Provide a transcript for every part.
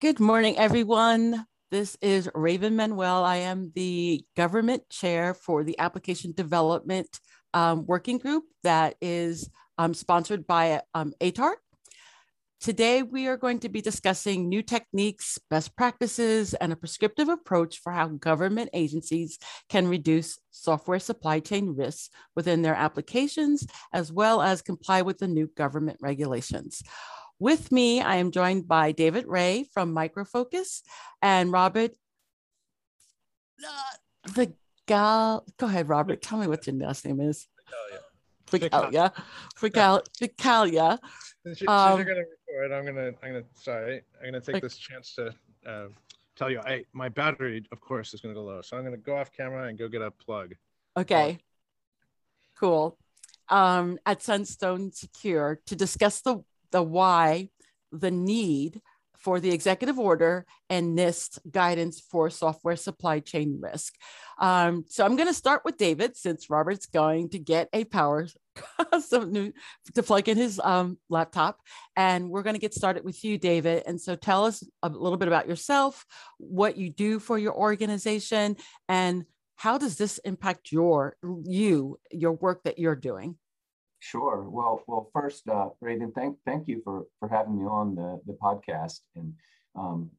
Good morning, everyone. This is Raven Manuel. I am the government chair for the application development working group that is sponsored by ATAR. Today, we are going to be discussing new techniques, best practices, and a prescriptive approach for how government agencies can reduce software supply chain risks within their applications, as well as comply with the new government regulations. With me, I am joined by David Ray from Micro Focus and Robert. Go ahead, Robert. Tell me what your last name is. Ficalia. Ficalia. Since you're going to record, I'm going to take this chance to tell you. My battery, of course, is going to go low, so I'm going to go off camera and go get a plug. Okay. Cool. At Sunstone Secure to discuss the why, the need for the executive order and NIST guidance for software supply chain risk. So I'm going to start with David, since Robert's going to get a power to plug in his laptop. And we're going to get started with you, David. And so tell us a little bit about yourself, what you do for your organization, and how does this impact your work that you're doing? Sure. Well, first, Raven, thank you for having me on the podcast. And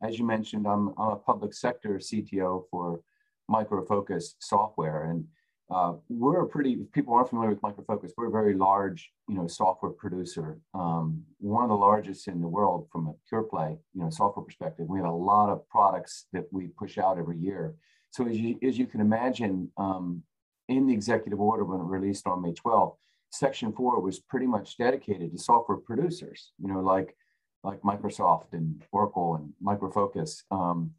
as you mentioned, I'm a public sector CTO for Micro Focus Software, and if people aren't familiar with Micro Focus, we're a very large, software producer, one of the largest in the world from a pure play, software perspective. We have a lot of products that we push out every year. So as you can imagine, in the executive order when it released on May 12th. Section 4 was pretty much dedicated to software producers, like Microsoft and Oracle and Micro Focus. And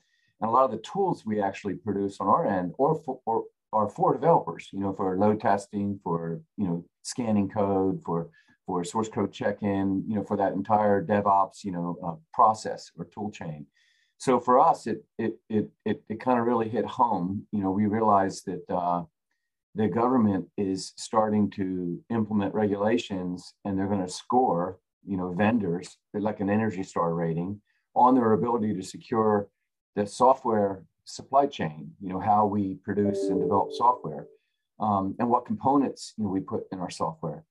a lot of the tools we actually produce on our end are for developers, for load testing, for, scanning code, for source code check-in, for that entire DevOps, process or tool chain. So for us, it kind of really hit home. We realized that, the government is starting to implement regulations, and they're going to score, vendors like an ENERGY STAR rating on their ability to secure the software supply chain, how we produce and develop software, and what components, we put in our software.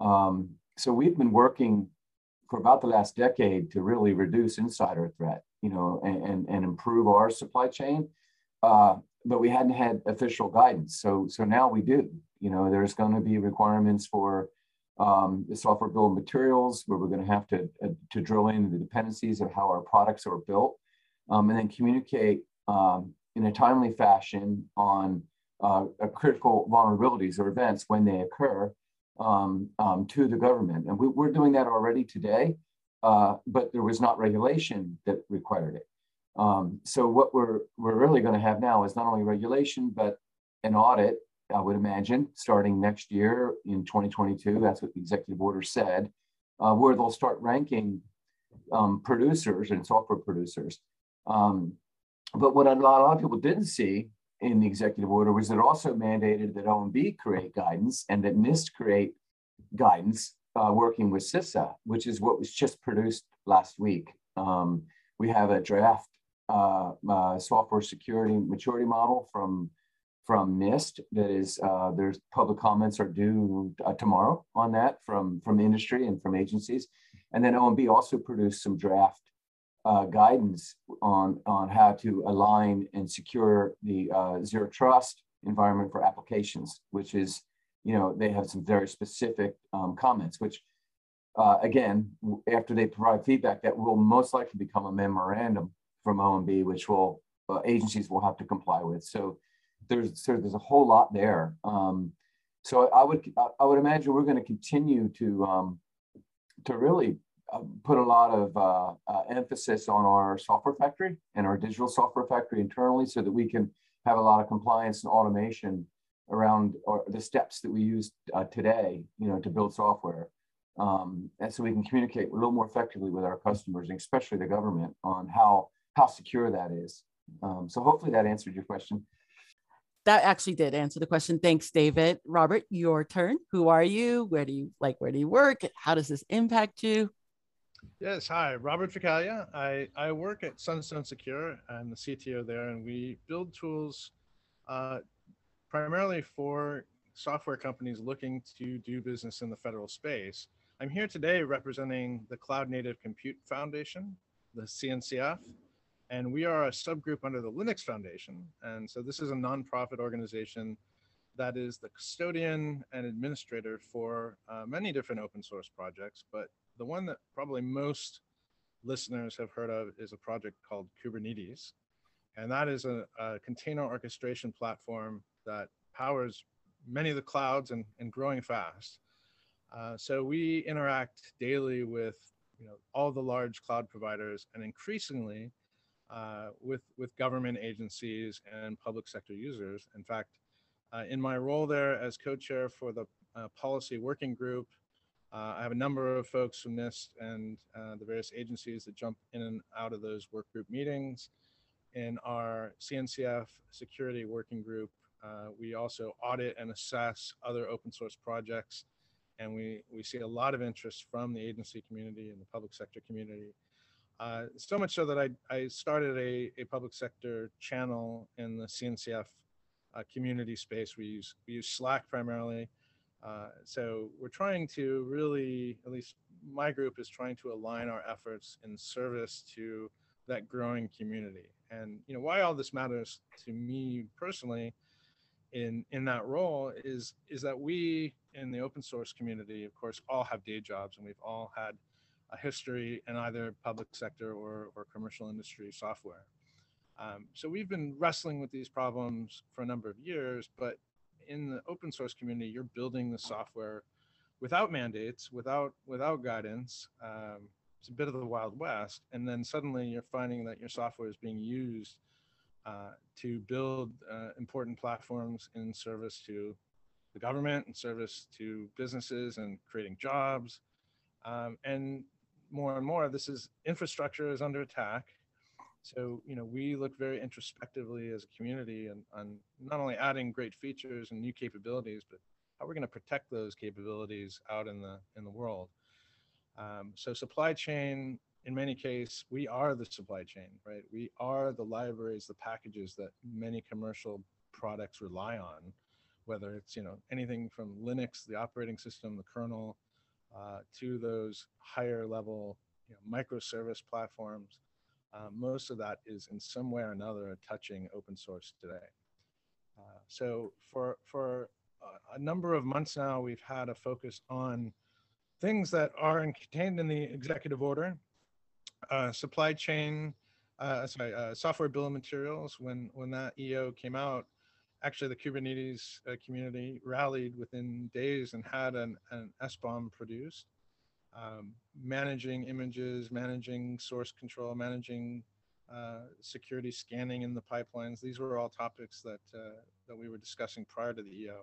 So we've been working for about the last decade to really reduce insider threat, and improve our supply chain. But we hadn't had official guidance. So now we do. There's going to be requirements for the software bill of materials, where we're going to have to drill into the dependencies of how our products are built, and then communicate in a timely fashion on critical vulnerabilities or events when they occur to the government. And we're doing that already today, but there was not regulation that required it. So what we're really going to have now is not only regulation, but an audit, I would imagine, starting next year in 2022. That's what the executive order said, where they'll start ranking producers and software producers. But what a lot of people didn't see in the executive order was that it also mandated that OMB create guidance and that NIST create guidance working with CISA, which is what was just produced last week. We have a draft software security maturity model from NIST that is, there's public comments are due tomorrow on that from industry and from agencies. And then OMB also produced some draft guidance on how to align and secure the zero trust environment for applications, which is, they have some very specific comments, which again, after they provide feedback, that will most likely become a memorandum from OMB, which will agencies will have to comply with. So there's a whole lot there. So I would imagine we're going to continue to really put a lot of emphasis on our software factory and our digital software factory internally, so that we can have a lot of compliance and automation around the steps that we use today, to build software. And so we can communicate a little more effectively with our customers, and especially the government, on how secure that is. So hopefully that answered your question. That actually did answer the question. Thanks, David. Robert, your turn. Who are you? Where do you work? How does this impact you? Yes, hi, Robert Ficalia. I work at Sunstone Secure. I'm the CTO there, and we build tools primarily for software companies looking to do business in the federal space. I'm here today representing the Cloud Native Compute Foundation, the CNCF, and we are a subgroup under the Linux Foundation. And so this is a nonprofit organization that is the custodian and administrator for many different open source projects, but the one that probably most listeners have heard of is a project called Kubernetes. And that is a container orchestration platform that powers many of the clouds and growing fast. So we interact daily with all the large cloud providers and increasingly with government agencies and public sector users. In fact, in my role there as co-chair for the policy working group, I have a number of folks from NIST and the various agencies that jump in and out of those work group meetings. In our CNCF security working group, we also audit and assess other open source projects. And we see a lot of interest from the agency community and the public sector community. So much so that I started a public sector channel in the CNCF community space. We use Slack primarily. So we're trying to really, at least my group is trying to align our efforts in service to that growing community. And why all this matters to me personally in that role is that we in the open source community, of course, all have day jobs, and we've all had a history in either public sector or commercial industry software. So we've been wrestling with these problems for a number of years, but in the open source community, you're building the software without mandates, without guidance. It's a bit of the Wild West. And then suddenly you're finding that your software is being used to build important platforms in service to the government, in service to businesses and creating jobs. And more, this is infrastructure is under attack. So, we look very introspectively as a community on not only adding great features and new capabilities, but how we're going to protect those capabilities out in the world. So supply chain, in many cases, we are the supply chain, right? We are the libraries, the packages that many commercial products rely on, whether it's, anything from Linux, the operating system, the kernel, to those higher level, microservice platforms. Most of that is in some way or another touching open source today. So for a number of months now, we've had a focus on things that are contained in the executive order, supply chain, software bill of materials. When that EO came out, actually the Kubernetes community rallied within days and had an SBOM produced. Managing images, managing source control, managing security scanning in the pipelines. These were all topics that we were discussing prior to the EO.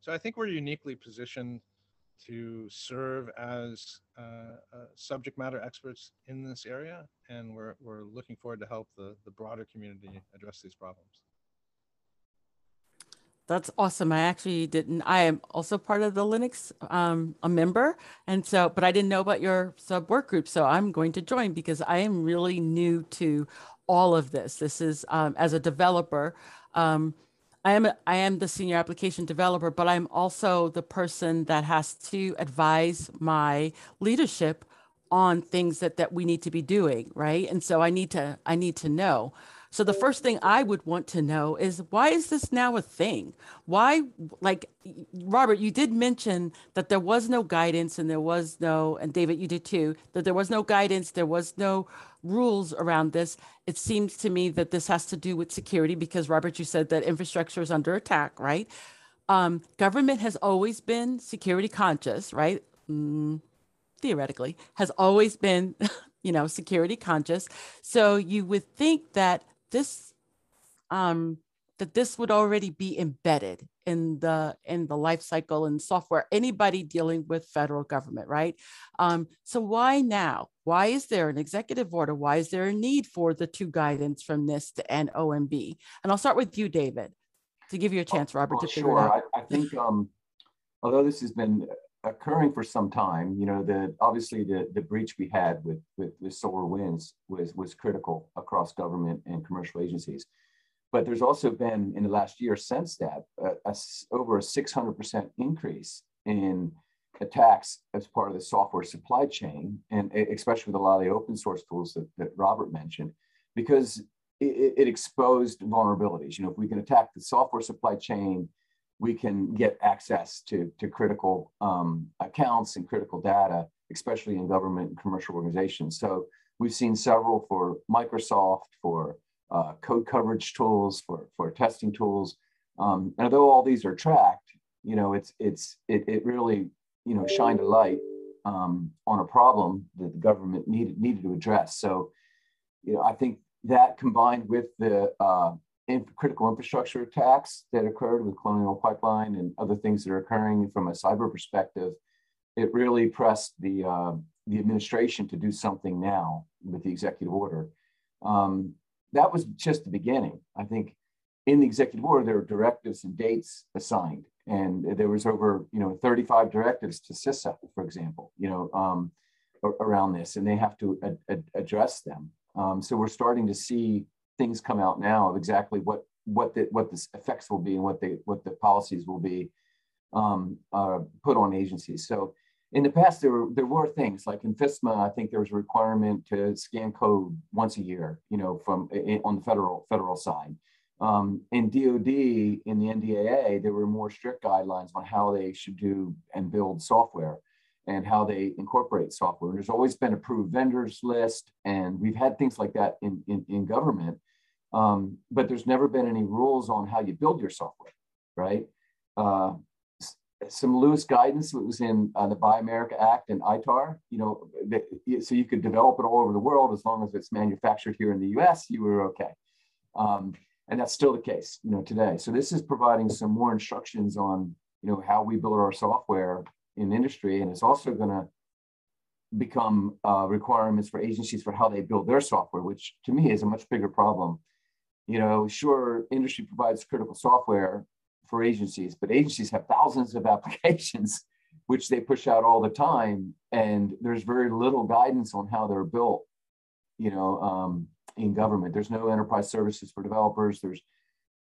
So I think we're uniquely positioned to serve as subject matter experts in this area, and we're looking forward to help the broader community address these problems. That's awesome. I actually didn't. I am also part of the Linux, a member. And so, but I didn't know about your sub work group. So I'm going to join because I am really new to all of this. This is as a developer, I am the senior application developer, but I'm also the person that has to advise my leadership on things that we need to be doing, right? And so I need to know. So the first thing I would want to know is, why is this now a thing? Why, like, Robert, you did mention that there was no guidance and there was no, and David, you did too, that there was no guidance, there was no rules around this. It seems to me that this has to do with security because, Robert, you said that infrastructure is under attack, right? Government has always been security conscious, right? Theoretically, has always been, security conscious. So you would think that this would already be embedded in the life cycle and software, anybody dealing with federal government, right? So why now? Why is there an executive order? Why is there a need for the two guidance from NIST and OMB? And I'll start with you, David, to give you a chance, Robert, to figure it out. Sure. I think, although this has been occurring for some time. You know, that obviously the breach we had with SolarWinds was critical across government and commercial agencies. But there's also been, in the last year since that, over a 600% increase in attacks as part of the software supply chain, and especially with a lot of the open source tools that Robert mentioned, because it exposed vulnerabilities. You know, if we can attack the software supply chain, we can get access to critical accounts and critical data, especially in government and commercial organizations. So we've seen several for Microsoft, for code coverage tools, for testing tools. And although all these are tracked, you know, it really, you know, shined a light on a problem that the government needed to address. So, you know, I think that combined with the critical infrastructure attacks that occurred with Colonial Pipeline and other things that are occurring from a cyber perspective, it really pressed the administration to do something now with the executive order. That was just the beginning. I think in the executive order, there were directives and dates assigned, and there was over, you know, 35 directives to CISA, for example, you know, around this, and they have to address them. So we're starting to see things come out now of exactly what the effects will be and what the policies will be put on agencies. So in the past, there were things like in FISMA, I think there was a requirement to scan code once a year, you know, from on the federal side. In DoD, in the NDAA, there were more strict guidelines on how they should do and build software and how they incorporate software. There's always been approved vendors list, and we've had things like that in government, but there's never been any rules on how you build your software, right? Some loose guidance that was in the Buy America Act and ITAR, you know, so you could develop it all over the world as long as it's manufactured here in the US, you were okay. And that's still the case, you know, today. So this is providing some more instructions on, you know, how we build our software in industry, and it's also going to become requirements for agencies for how they build their software, which to me is a much bigger problem. You know, sure, industry provides critical software for agencies, but agencies have thousands of applications which they push out all the time, and there's very little guidance on how they're built, you know, in government. There's no enterprise services for developers. There's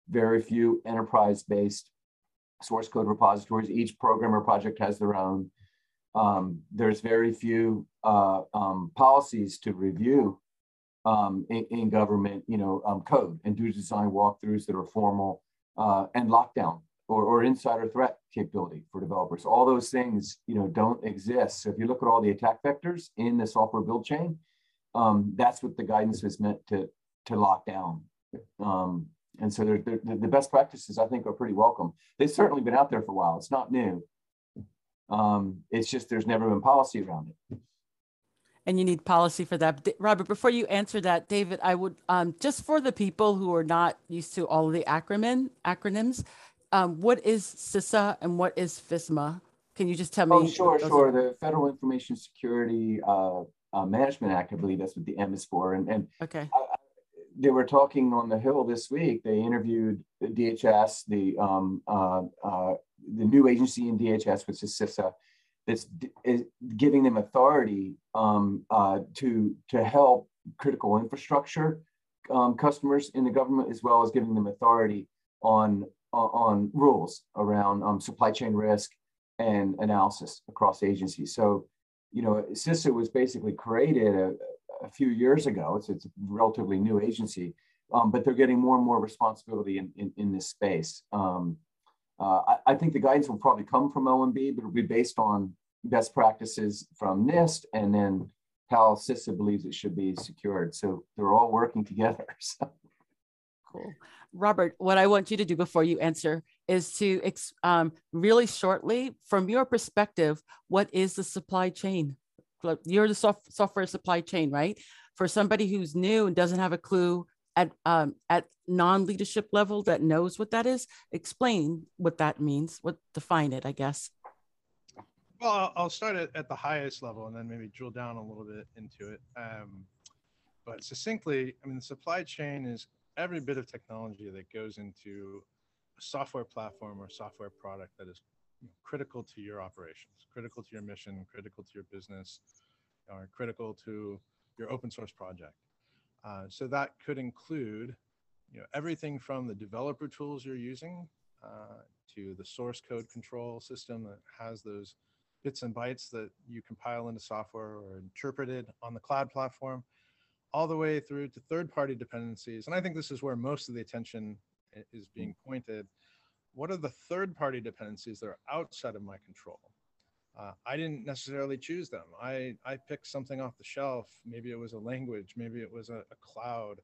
very few enterprise-based source code repositories. Each program or project has their own. There's very few policies to review in government, you know, code, and do design walkthroughs that are formal, and lockdown or insider threat capability for developers. All those things, you know, don't exist. So if you look at all the attack vectors in the software build chain, that's what the guidance is meant to lock down. And so the best practices, I think, are pretty welcome. They've certainly been out there for a while. It's not new. It's just there's never been policy around it. And you need policy for that. Robert, before you answer that, David, I would, just for the people who are not used to all of the acronyms, what is CISA and what is FISMA? Can you just tell me? Oh, sure. The Federal Information Security Management Act, I believe that's what the M is for. And okay. They were talking on the Hill this week. They interviewed DHS, the new agency in DHS, which is CISA, that's giving them authority to help critical infrastructure customers in the government, as well as giving them authority on rules around supply chain risk and analysis across agencies. So, you know, CISA was basically created a few years ago. It's a relatively new agency, but they're getting more and more responsibility in this space. I think the guidance will probably come from OMB, but it'll be based on best practices from NIST and then how CISA believes it should be secured. So they're all working together. So. Cool. Robert, what I want you to do before you answer is to really shortly, from your perspective, what is the supply chain? You're the software supply chain, right? For somebody who's new and doesn't have a clue at non-leadership level that knows what that is, explain what that means, define it, I guess. Well, I'll start at the highest level and then maybe drill down a little bit into it. But succinctly, I mean, the supply chain is every bit of technology that goes into a software platform or software product that is critical to your operations, critical to your mission, critical to your business, or critical to your open source project. So that could include, everything from the developer tools you're using to the source code control system that has those bits and bytes that you compile into software or interpreted on the cloud platform, all the way through to third-party dependencies. And I think this is where most of the attention is being pointed. What are the third-party dependencies that are outside of my control? I didn't necessarily choose them. I picked something off the shelf. Maybe it was a language, maybe it was a cloud,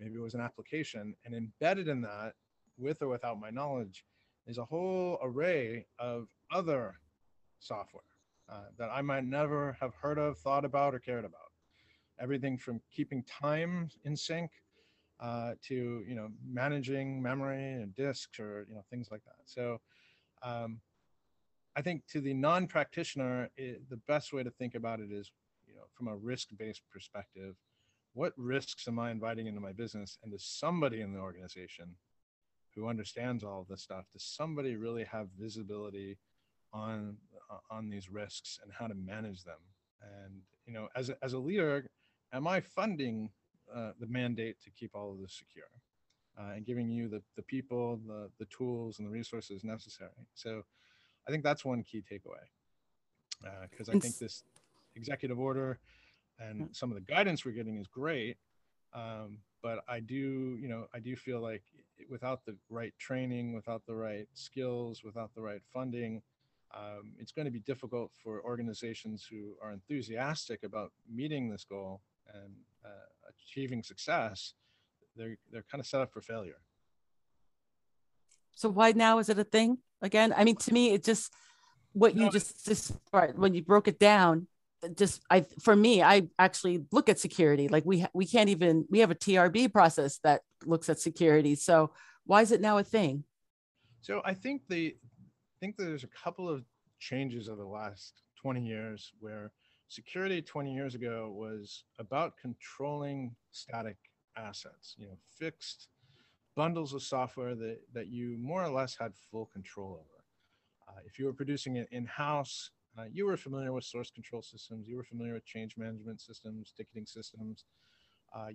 maybe it was an application, and embedded in that, with or without my knowledge, is a whole array of other software that I might never have heard of, thought about, or cared about. Everything from keeping time in sync to managing memory and disks, or things like that. So I think to the non-practitioner, the best way to think about it is from a risk-based perspective. What risks am I inviting into my business? And does somebody in the organization who understands all of this stuff, does somebody really have visibility on these risks and how to manage them? And as a leader, am I funding the mandate to keep all of this secure and giving you the people, the tools, and the resources necessary? So I think that's one key takeaway, because I think this executive order and some of the guidance we're getting is great, but I do feel like without the right training, without the right skills, without the right funding, it's going to be difficult for organizations who are enthusiastic about meeting this goal and achieving success. They're kind of set up for failure. So why now is it a thing again? I mean, to me, it just what you just described when you broke it down. For me, I actually look at security. Like we have a TRB process that looks at security. So why is it now a thing? So I think there's a couple of changes over the last 20 years where security 20 years ago was about controlling static assets, fixed bundles of software that you more or less had full control over. If you were producing it in-house, you were familiar with source control systems, you were familiar with change management systems, ticketing systems,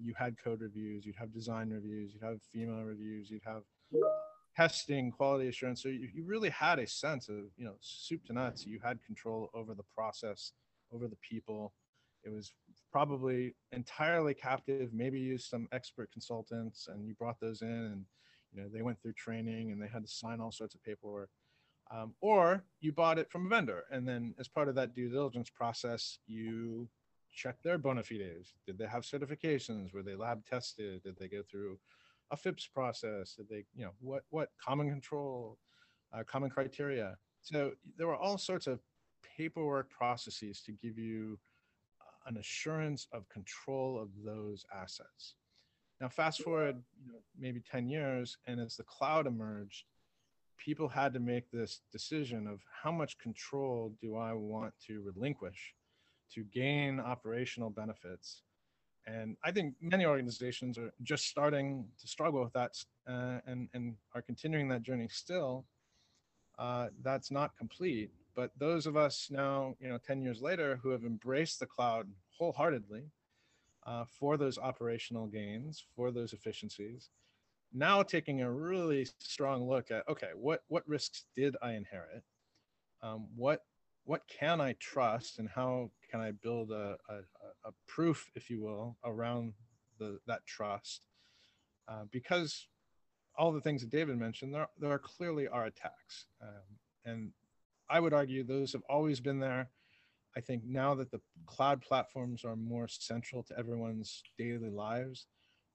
you had code reviews, you'd have design reviews, you'd have FIMA reviews, you'd have testing, quality assurance. So you really had a sense of, soup to nuts, you had control over the process, over the people. It was probably entirely captive, maybe used some expert consultants, and you brought those in, and they went through training and they had to sign all sorts of paperwork. Or you bought it from a vendor, and then as part of that due diligence process, you check their bona fides. Did they have certifications? Were they lab tested? Did they go through a FIPS process? Did they, what common control, common criteria? So there were all sorts of paperwork processes to give you an assurance of control of those assets. Now, fast forward, maybe 10 years, and as the cloud emerged, people had to make this decision of how much control do I want to relinquish to gain operational benefits. And I think many organizations are just starting to struggle with that and are continuing that journey still. That's not complete, but those of us now, 10 years later, who have embraced the cloud wholeheartedly for those operational gains, for those efficiencies, now taking a really strong look at, okay, what risks did I inherit? What can I trust, and how can I build a proof, if you will, around that trust? Because all the things that David mentioned, there clearly are attacks. And I would argue those have always been there. I think now that the cloud platforms are more central to everyone's daily lives,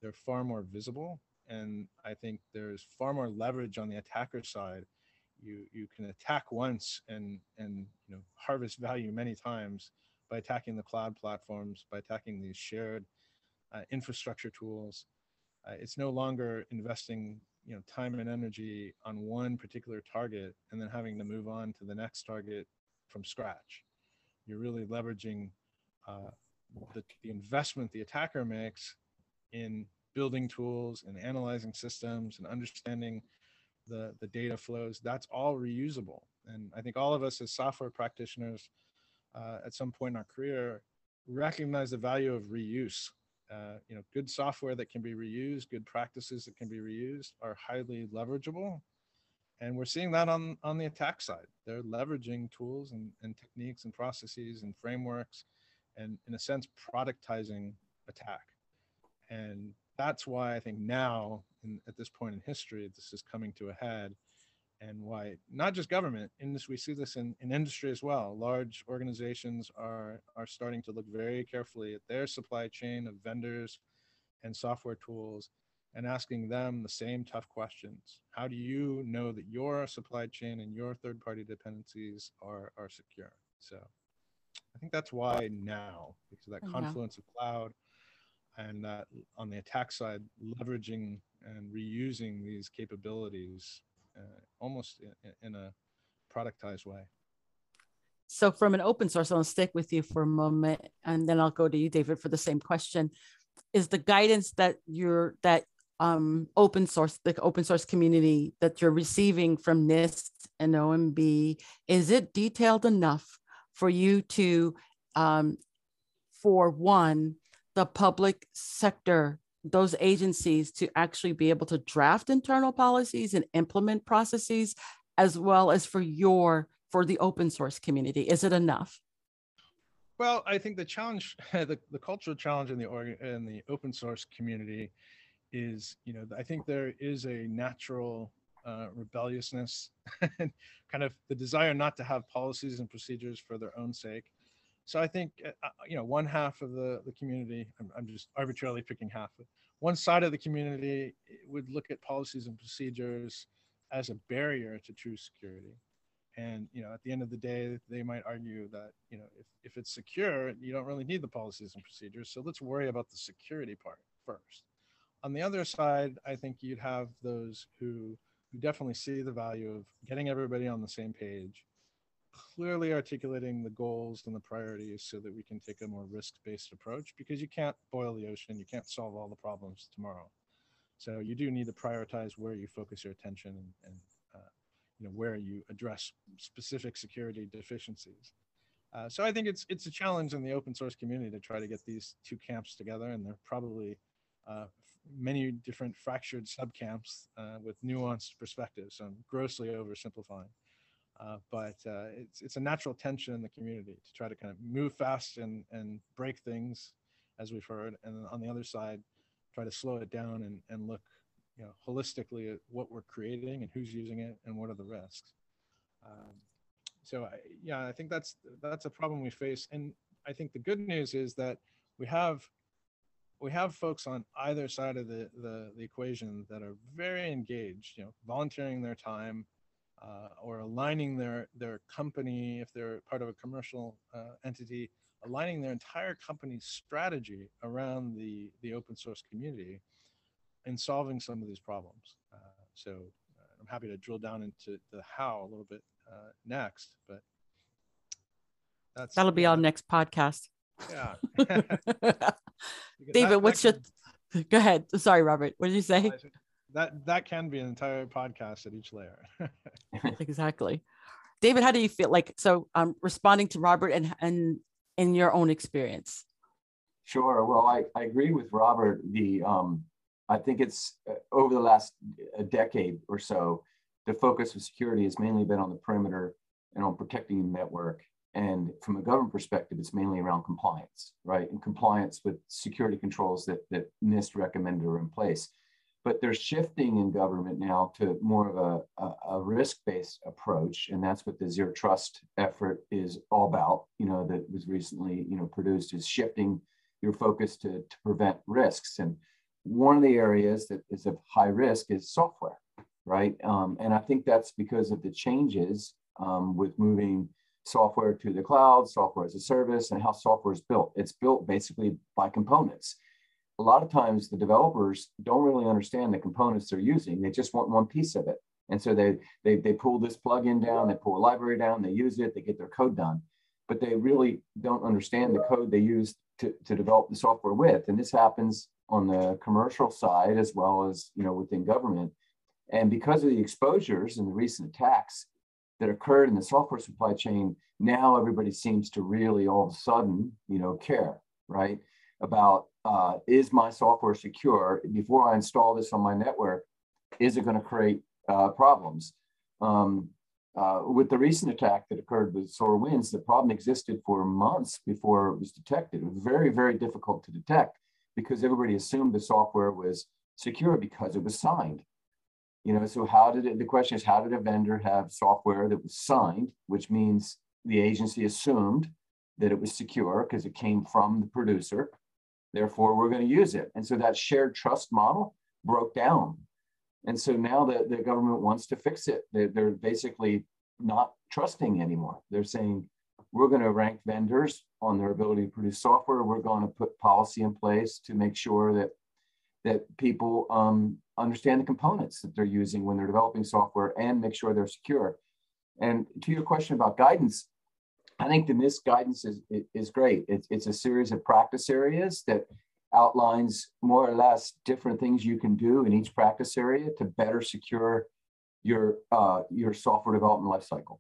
they're far more visible. And I think there's far more leverage on the attacker side. You can attack once and harvest value many times by attacking the cloud platforms, by attacking these shared infrastructure tools. It's no longer investing time and energy on one particular target and then having to move on to the next target from scratch. You're really leveraging the investment the attacker makes in building tools and analyzing systems and understanding the data flows. That's all reusable. And I think all of us as software practitioners at some point in our career recognize the value of reuse. You know, good software that can be reused, good practices that can be reused are highly leverageable. And we're seeing that on the attack side. They're leveraging tools and techniques and processes and frameworks and, in a sense, productizing attack. And that's why I think now, at this point in history, this is coming to a head, and why not just government, we see this in industry as well. Large organizations are starting to look very carefully at their supply chain of vendors and software tools and asking them the same tough questions. How do you know that your supply chain and your third-party dependencies are secure? So I think that's why now, because of that confluence of cloud and that on the attack side, leveraging and reusing these capabilities almost in a productized way. So from an open source, I'll stick with you for a moment, and then I'll go to you, David, for the same question. Is the guidance that you're, the open source community that you're receiving from NIST and OMB, is it detailed enough for you to, for one, the public sector, those agencies to actually be able to draft internal policies and implement processes, as well as for the open source community? Is it enough? Well, I think the challenge, the cultural challenge in the open source community is, I think there is a natural rebelliousness and kind of the desire not to have policies and procedures for their own sake. So I think, one half of the community, I'm just arbitrarily picking half, but one side of the community would look at policies and procedures as a barrier to true security. And, at the end of the day, they might argue that, if it's secure, you don't really need the policies and procedures. So let's worry about the security part first. On the other side, I think you'd have those who definitely see the value of getting everybody on the same page, clearly articulating the goals and the priorities so that we can take a more risk-based approach, because you can't boil the ocean. You can't solve all the problems tomorrow. So you do need to prioritize where you focus your attention and where you address specific security deficiencies. So I think it's a challenge in the open source community to try to get these two camps together, and there are probably many different fractured subcamps with nuanced perspectives. So I'm grossly oversimplifying, but it's a natural tension in the community to try to kind of move fast and break things, as we've heard, and on the other side, try to slow it down and look holistically at what we're creating and who's using it and what are the risks. I think that's a problem we face. And I think the good news is that we have folks on either side of the equation that are very engaged, volunteering their time or aligning their company, if they're part of a commercial entity, aligning their entire company's strategy around the open source community in solving some of these problems. So I'm happy to drill down into the how a little bit next, but that'll be our next podcast. Yeah. David, go ahead. Sorry, Robert, what did you say? That can be an entire podcast at each layer. Exactly. David, how do you feel responding to Robert and in your own experience? Sure, well, I agree with Robert. I think it's over the last decade or so, the focus of security has mainly been on the perimeter and on protecting the network. And from a government perspective, it's mainly around compliance, right? And compliance with security controls that NIST recommended are in place. But they're shifting in government now to more of a risk-based approach. And that's what the Zero Trust effort is all about, that was recently, produced, is shifting your focus to prevent risks. And one of the areas that is of high risk is software, right? And I think that's because of the changes with moving software to the cloud, software as a service, and how software is built. It's built basically by components. A lot of times the developers don't really understand the components they're using. They just want one piece of it. And so they pull this plugin down, they pull a library down, they use it, they get their code done, but they really don't understand the code they use to develop the software with. And this happens on the commercial side, as well as within government. And because of the exposures and the recent attacks, that occurred in the software supply chain, now everybody seems to really all of a sudden, you know, care, right? About is my software secure? Before I install this on my network, is it going to create problems? With the recent attack that occurred with SolarWinds, the problem existed for months before it was detected. It was very, very difficult to detect because everybody assumed the software was secure because it was signed. You know, so how did it, the question is, how did a vendor have software that was signed, which means the agency assumed that it was secure because it came from the producer, therefore we're going to use it. And so that shared trust model broke down. And so now the government wants to fix it. They're basically not trusting anymore. They're saying, we're going to rank vendors on their ability to produce software. We're going to put policy in place to make sure that people understand the components that they're using when they're developing software and make sure they're secure. And to your question about guidance, I think the NIST guidance is great. It's a series of practice areas that outlines more or less different things you can do in each practice area to better secure your software development lifecycle.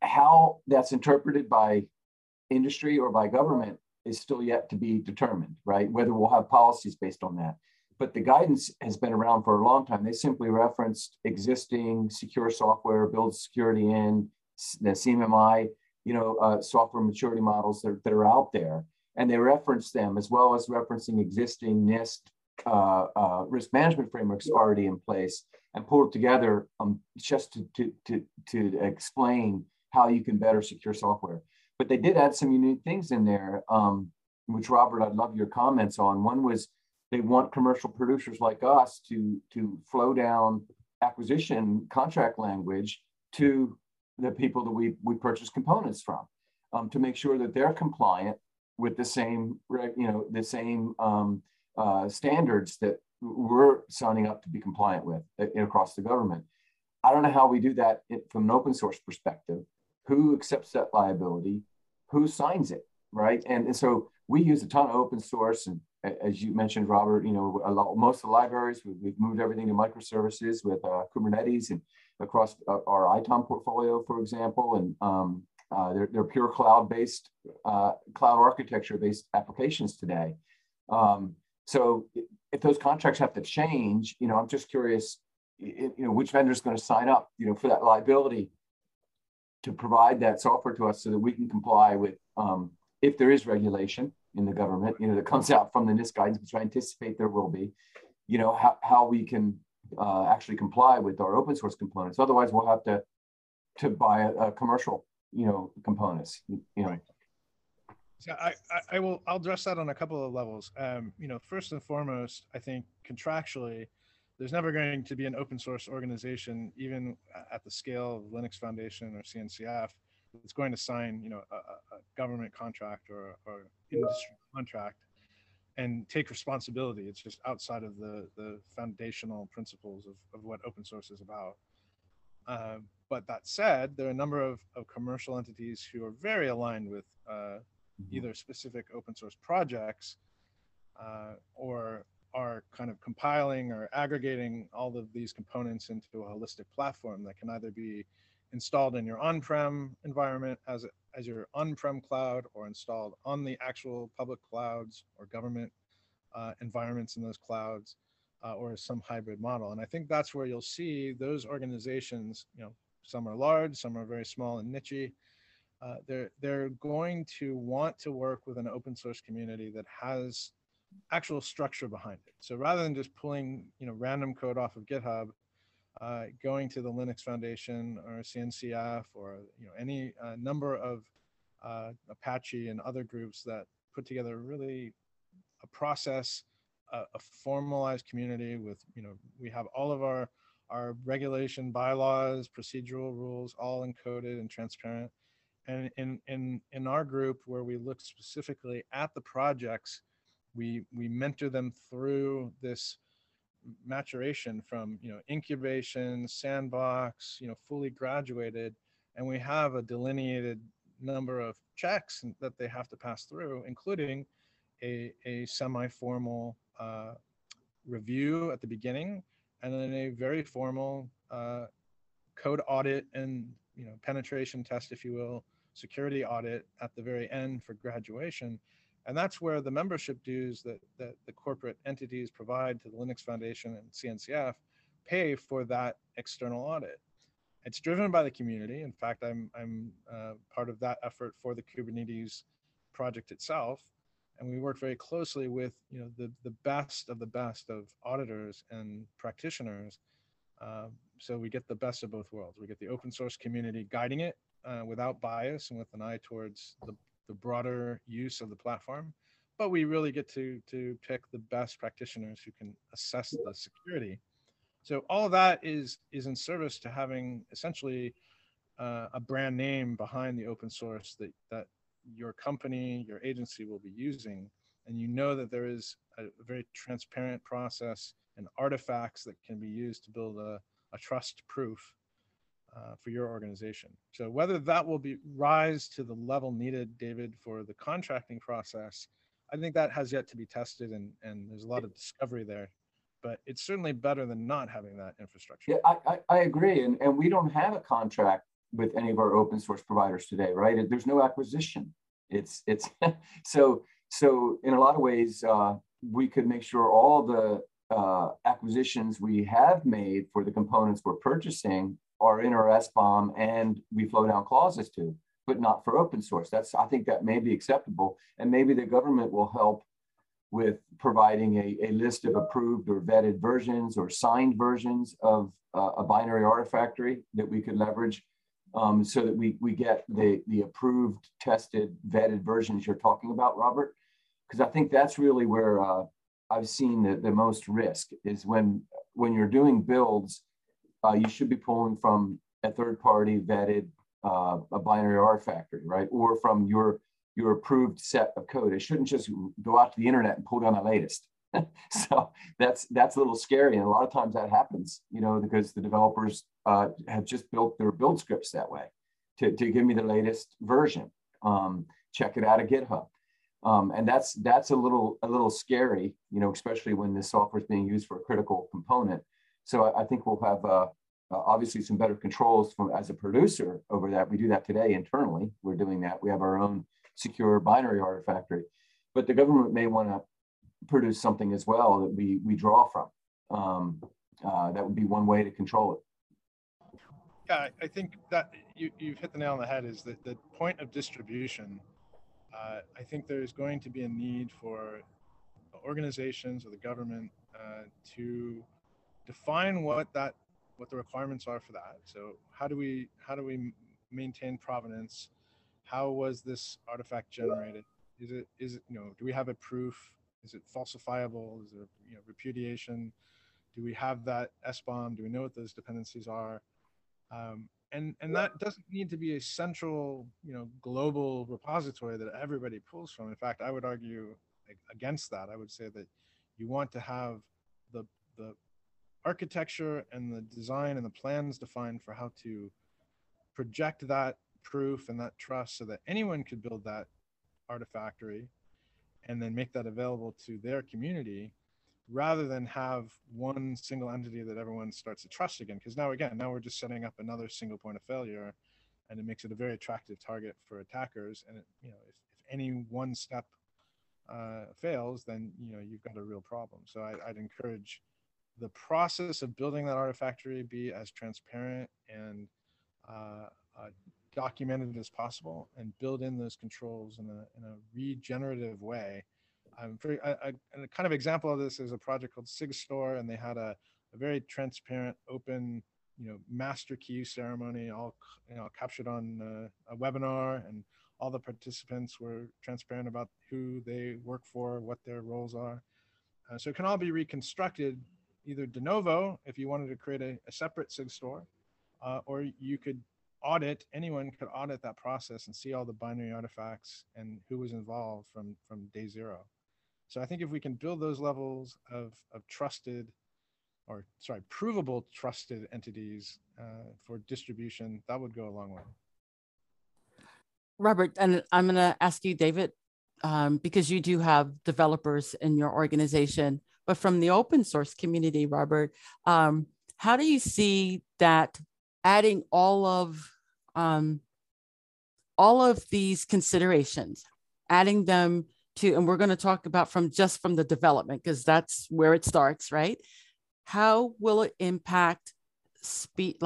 How that's interpreted by industry or by government is still yet to be determined, right? Whether we'll have policies based on that. But the guidance has been around for a long time. They simply referenced existing secure software, build security in, the CMMI, you know, software maturity models that are out there. And they reference them as well as referencing existing NIST risk management frameworks already in place and pulled together just to explain how you can better secure software. But they did add some unique things in there, which Robert, I'd love your comments on. One was they want commercial producers like us to flow down acquisition contract language to the people that we purchase components from to make sure that they're compliant with the same, you know, the same standards that we're signing up to be compliant with across the government. I don't know how we do that from an open source perspective. Who accepts that liability? Who signs it, right? And so we use a ton of open source, and as you mentioned, Robert, you know, most of the libraries, we've moved everything to microservices with Kubernetes and across our ITOM portfolio, for example, and they're pure cloud-based, cloud architecture-based applications today. So if those contracts have to change, you know, I'm just curious, you know, which vendor is going to sign up, you know, for that liability to provide that software to us so that we can comply with, if there is regulation in the government, you know, that comes out from the NIST guidance, which I anticipate there will be, you know, how we can actually comply with our open source components. Otherwise, we'll have to buy a commercial, you know, components, you know. Right. So I'll address that on a couple of levels. You know, first and foremost, I think contractually, there's never going to be an open source organization, even at the scale of Linux Foundation or CNCF, that's going to sign, you know, a government contract or industry contract and take responsibility. It's just outside of the foundational principles of what open source is about. But that said, there are a number of commercial entities who are very aligned with either specific open source projects or are kind of compiling or aggregating all of these components into a holistic platform that can either be installed in your on-prem environment as your on-prem cloud or installed on the actual public clouds or government environments in those clouds or some hybrid model. And I think that's where you'll see those organizations, you know, some are large, some are very small and niche-y. They're going to want to work with an open source community that has actual structure behind it. So rather than just pulling, you know, random code off of GitHub, going to the Linux Foundation or CNCF or, you know, any number of Apache and other groups that put together really a process, a formalized community with, you know, we have all of our regulation, bylaws, procedural rules, all encoded and transparent. And in our group where we look specifically at the projects, we mentor them through this maturation from, you know, incubation, sandbox, you know, fully graduated. And we have a delineated number of checks that they have to pass through, including a semi-formal review at the beginning, and then a very formal code audit and, you know, penetration test, if you will, security audit at the very end for graduation. And that's where the membership dues that the corporate entities provide to the Linux Foundation and CNCF pay for that external audit. It's driven by the community. In fact, I'm part of that effort for the Kubernetes project itself. And we work very closely with, you know, the best of the best of auditors and practitioners. So we get the best of both worlds. We get the open source community guiding it without bias and with an eye towards the broader use of the platform. But we really get to pick the best practitioners who can assess the security. So all of that is in service to having essentially a brand name behind the open source that your company, your agency will be using. And you know that there is a very transparent process and artifacts that can be used to build a trust proof for your organization. So whether that will be rise to the level needed, David, for the contracting process, I think that has yet to be tested, and there's a lot of discovery there. But it's certainly better than not having that infrastructure. Yeah, I agree. And we don't have a contract with any of our open source providers today, right? There's no acquisition. It's so in a lot of ways, we could make sure all the acquisitions we have made for the components we're purchasing are in our SBOM and we flow down clauses to, but not for open source. I think that may be acceptable. And maybe the government will help with providing a list of approved or vetted versions or signed versions of a binary artifactory that we could leverage so that we get the approved, tested, vetted versions you're talking about, Robert. Because I think that's really where I've seen the most risk is when you're doing builds, you should be pulling from a third party vetted a binary artifactory, right? Or from your approved set of code. It shouldn't just go out to the internet and pull down the latest. So that's a little scary. And a lot of times that happens, you know, because the developers have just built their build scripts that way to give me the latest version, check it out at GitHub. And that's a little scary, you know, especially when this software is being used for a critical component. So I think we'll have obviously some better controls as a producer over that. We do that today internally. We're doing that. We have our own secure binary artifactory, but the government may want to produce something as well that we draw from. That would be one way to control it. Yeah, I think that you've hit the nail on the head is that the point of distribution. I think there's going to be a need for organizations or the government to define what the requirements are for that. So how do we maintain provenance? How was this artifact generated? Is it, you know, do we have a proof? Is it falsifiable? Is there, you know, repudiation? Do we have that SBOM? Do we know what those dependencies are? And that doesn't need to be a central, you know, global repository that everybody pulls from. In fact, I would argue against that. I would say that you want to have the architecture and the design and the plans defined for how to project that proof and that trust so that anyone could build that artifactory and then make that available to their community rather than have one single entity that everyone starts to trust again. Because now we're just setting up another single point of failure, and it makes it a very attractive target for attackers. And it, you know, if any one step fails, then, you know, you've got a real problem. So I'd encourage the process of building that artifactory be as transparent and documented as possible, and build in those controls in a regenerative way. A kind of example of this is a project called Sigstore, and they had a very transparent, open, you know, master key ceremony, all, you know, captured on a webinar, and all the participants were transparent about who they work for, what their roles are. So it can all be reconstructed, either de novo if you wanted to create a separate Sigstore, or you could anyone could audit that process and see all the binary artifacts and who was involved from day zero. So I think if we can build those levels of trusted, or sorry, provable trusted entities for distribution, that would go a long way. Robert, and I'm going to ask you, David, because you do have developers in your organization, but from the open source community, Robert, how do you see that adding all of these considerations, adding them to, and we're going to talk about from the development, because that's where it starts, right? How will it impact speed,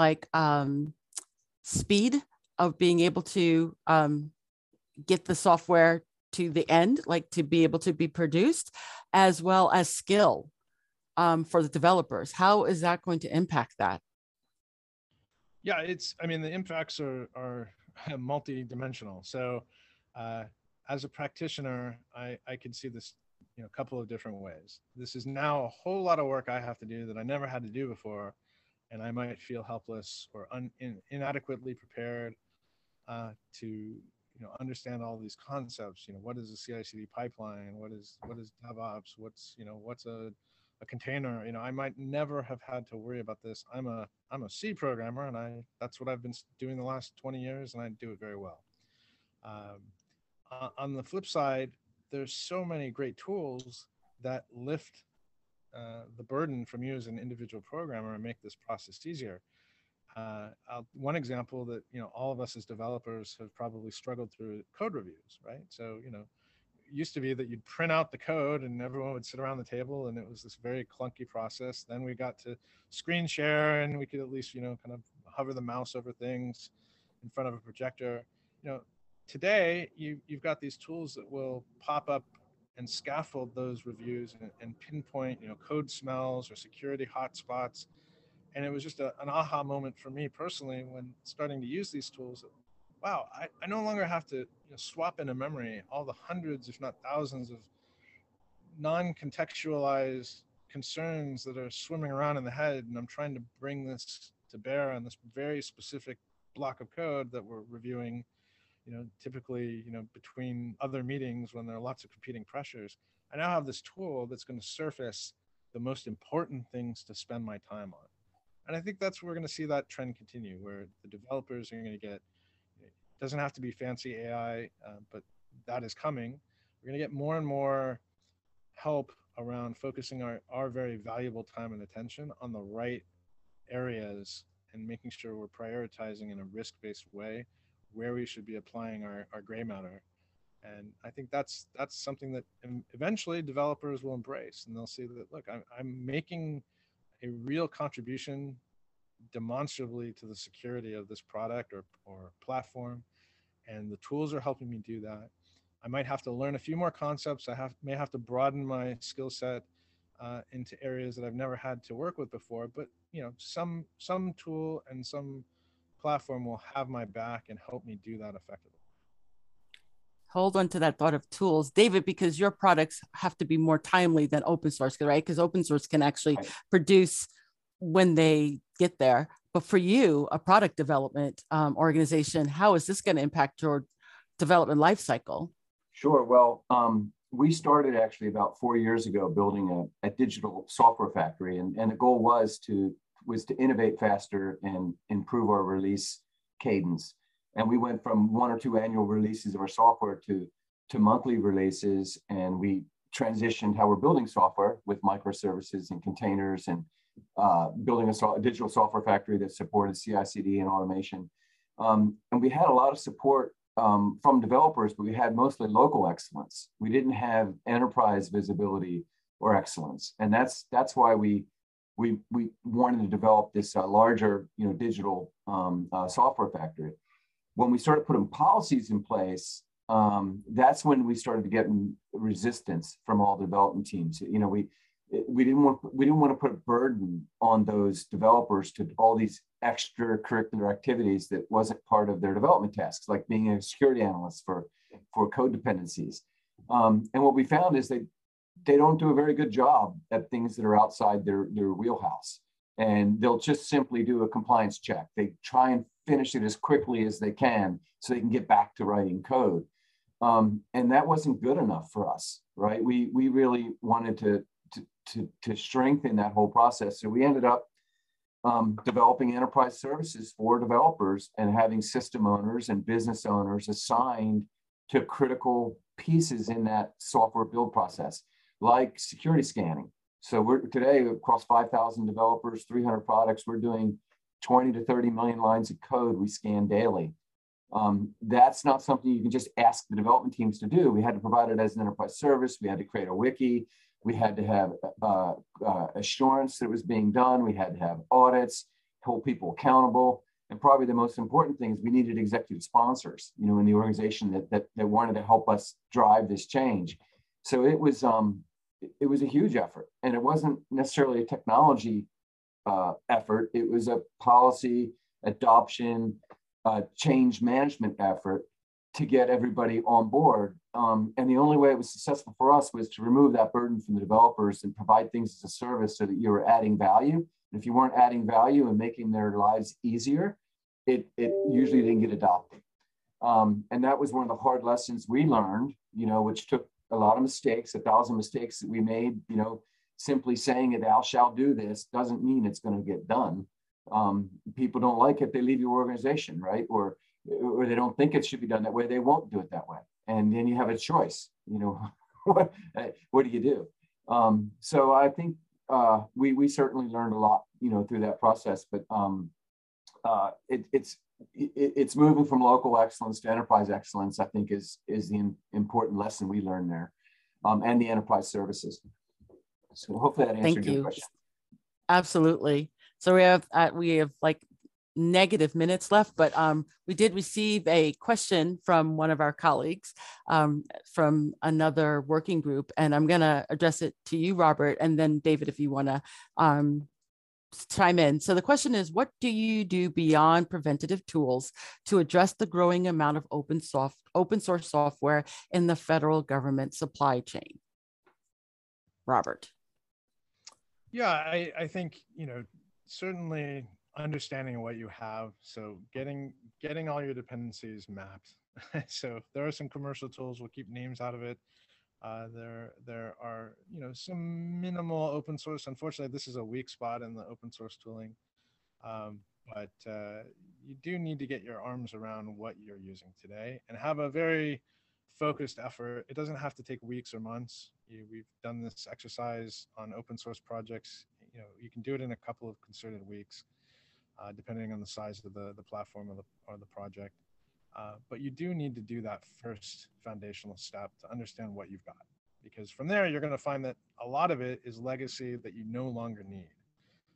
speed of being able to get the software to the end, like to be able to be produced, as well as skill for the developers? How is that going to impact that? Yeah, it's, I mean, the impacts are multi-dimensional. So as a practitioner, I can see this, you know, a couple of different ways. This is now a whole lot of work I have to do that I never had to do before, and I might feel helpless or inadequately prepared to understand all these concepts. What is a CI/CD pipeline? What is DevOps? What's a container? I might never have had to worry about this. I'm a C programmer, and that's what I've been doing the last 20 years, and I do it very well. On the flip side, there's so many great tools that lift the burden from you as an individual programmer and make this process easier. One example that all of us as developers have probably struggled through code reviews, right? So it used to be that you'd print out the code and everyone would sit around the table, and it was this very clunky process. Then we got to screen share, and we could at least kind of hover the mouse over things in front of a projector. Today, you've got these tools that will pop up and scaffold those reviews and pinpoint, code smells or security hotspots. And it was just an aha moment for me personally when starting to use these tools. Wow, I no longer have to swap into memory all the hundreds, if not thousands, of non-contextualized concerns that are swimming around in the head. And I'm trying to bring this to bear on this very specific block of code that we're reviewing. Typically, between other meetings when there are lots of competing pressures, I now have this tool that's going to surface the most important things to spend my time on. And I think that's where we're going to see that trend continue, where the developers are going to get, it doesn't have to be fancy AI, but that is coming. We're going to get more and more help around focusing our very valuable time and attention on the right areas and making sure we're prioritizing in a risk-based way where we should be applying our gray matter. And I think that's something that eventually developers will embrace, and they'll see that, look, I'm making a real contribution demonstrably to the security of this product or platform, and the tools are helping me do that. I might have to learn a few more concepts. I may have to broaden my skill set into areas that I've never had to work with before, but some tool and some platform will have my back and help me do that effectively. Hold on to that thought of tools, David, because your products have to be more timely than open source, right? Because open source can actually produce when they get there. But for you, a product development organization, how is this going to impact your development lifecycle? Sure. Well, we started actually about 4 years ago building a digital software factory, and the goal was to innovate faster and improve our release cadence. And we went from 1 or 2 annual releases of our software to monthly releases. And we transitioned how we're building software with microservices and containers and building a digital software factory that supported CI/CD and automation. And we had a lot of support from developers, but we had mostly local excellence. We didn't have enterprise visibility or excellence. And that's why we wanted to develop this larger, digital software factory. When we started putting policies in place, that's when we started getting resistance from all development teams. We didn't want to put a burden on those developers to all these extracurricular activities that wasn't part of their development tasks, like being a security analyst for code dependencies. And what we found is they don't do a very good job at things that are outside their wheelhouse. And they'll just simply do a compliance check. They try and finish it as quickly as they can so they can get back to writing code. And that wasn't good enough for us, right? We really wanted to strengthen that whole process. So we ended up developing enterprise services for developers and having system owners and business owners assigned to critical pieces in that software build process, like security scanning. So we're today across 5,000 developers, 300 products, we're doing 20 to 30 million lines of code we scan daily. That's not something you can just ask the development teams to do. We had to provide it as an enterprise service. We had to create a wiki. We had to have assurance that it was being done. We had to have audits, hold people accountable. And probably the most important thing is we needed executive sponsors, you know, in the organization that wanted to help us drive this change. So it was a huge effort, and it wasn't necessarily a technology effort. It was a policy adoption, change management effort to get everybody on board. And the only way it was successful for us was to remove that burden from the developers and provide things as a service so that you were adding value. And if you weren't adding value and making their lives easier, it usually didn't get adopted. And that was one of the hard lessons we learned, you know, which took a lot of mistakes, 1,000 mistakes that we made. You know, simply saying it, "Thou shalt do this," doesn't mean it's going to get done. People don't like it, they leave your organization, right? Or they don't think it should be done that way, they won't do it that way. And then you have a choice, you know, what do you do? So I think we certainly learned a lot, you know, through that process, but it's moving from local excellence to enterprise excellence, I think is the important lesson we learned there, and the enterprise services. So hopefully that answered your question. Absolutely. So we have like negative minutes left, but we did receive a question from one of our colleagues from another working group, and I'm going to address it to you, Robert, and then David, if you want to chime in. So the question is, what do you do beyond preventative tools to address the growing amount of open source software in the federal government supply chain? Robert. Yeah, I think, you know, certainly understanding what you have. So getting all your dependencies mapped. So there are some commercial tools. We'll keep names out of it. There are, you know, some minimal open source. Unfortunately, this is a weak spot in the open source tooling. But you do need to get your arms around what you're using today and have a very focused effort. It doesn't have to take weeks or months. We've done this exercise on open source projects. You know, you can do it in a couple of concerted weeks, depending on the size of the platform or the project. But you do need to do that first foundational step to understand what you've got, because from there, you're going to find that a lot of it is legacy that you no longer need.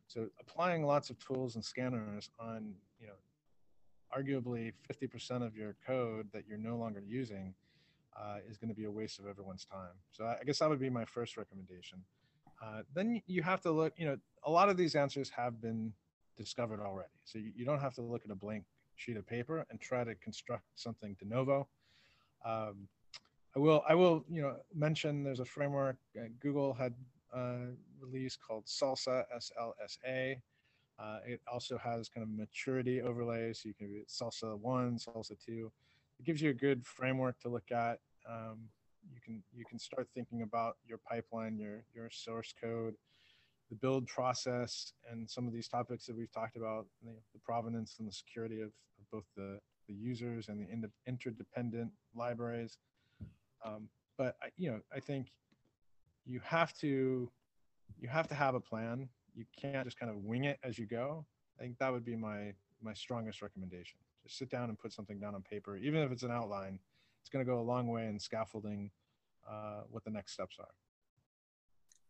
So applying lots of tools and scanners on, you know, arguably 50% of your code that you're no longer using is going to be a waste of everyone's time. So I guess that would be my first recommendation. Then you have to look, you know, a lot of these answers have been discovered already. So you don't have to look at a blank sheet of paper and try to construct something de novo. I will, you know, mention there's a framework Google had released called SLSA, SLSA. It also has kind of maturity overlays. So you can do SLSA 1, SLSA 2. It gives you a good framework to look at. You can start thinking about your pipeline, your source code, the build process, and some of these topics that we've talked about, the provenance and the security of both the users and the interdependent libraries. But I think you have to have a plan. You can't just kind of wing it as you go. I think that would be my strongest recommendation. Just sit down and put something down on paper, even if it's an outline. It's going to go a long way in scaffolding what the next steps are.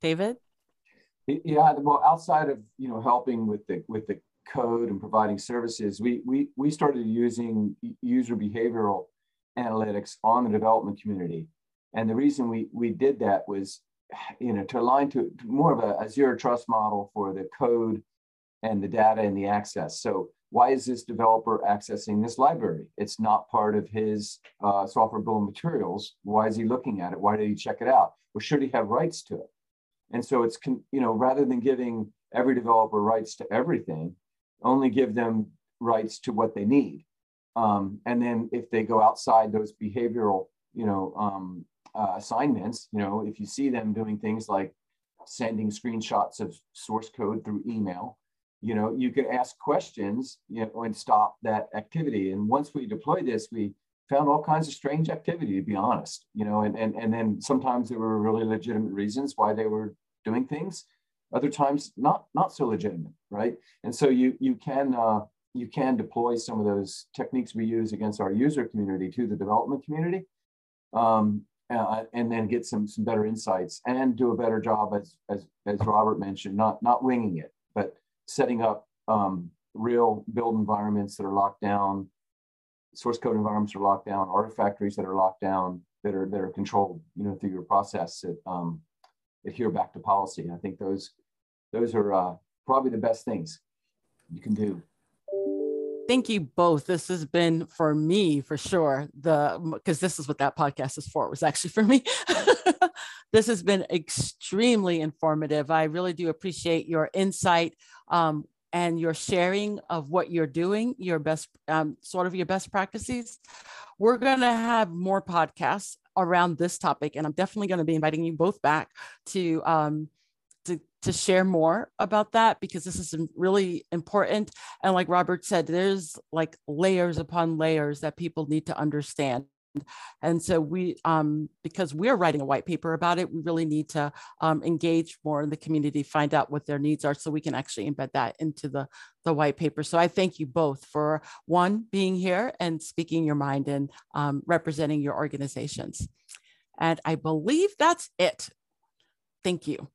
David? Yeah, well, outside of, you know, helping with the code and providing services, we started using user behavioral analytics on the development community, and the reason we did that was, you know, to align to more of a zero trust model for the code and the data and the access. So why is this developer accessing this library? It's not part of his software bill of materials. Why is he looking at it? Why did he check it out? Or should he have rights to it? And so it's, you know, rather than giving every developer rights to everything, only give them rights to what they need. And then if they go outside those behavioral, you know, assignments, you know, if you see them doing things like sending screenshots of source code through email, you know, you can ask questions, you know, and stop that activity. And once we deployed this, we found all kinds of strange activity, to be honest, you know, and then sometimes there were really legitimate reasons why they were doing things. Other times, not so legitimate, right? And so you can deploy some of those techniques we use against our user community to the development community, and then get some better insights and do a better job, as Robert mentioned, not winging it, but setting up real build environments that are locked down, source code environments are locked down, artifactories that are locked down, that are controlled, you know, through your process that adhere back to policy. And I think those are probably the best things you can do. Thank you both. This has been, for me, for sure, because this is what that podcast is for. It was actually for me. This has been extremely informative. I really do appreciate your insight and your sharing of what you're doing, your best, sort of your best practices. We're going to have more podcasts around this topic, and I'm definitely going to be inviting you both back to share more about that, because this is really important. And like Robert said, there's like layers upon layers that people need to understand. And so we, because we're writing a white paper about it, we really need to engage more in the community, find out what their needs are, so we can actually embed that into the white paper. So I thank you both for, one, being here and speaking your mind and representing your organizations. And I believe that's it. Thank you.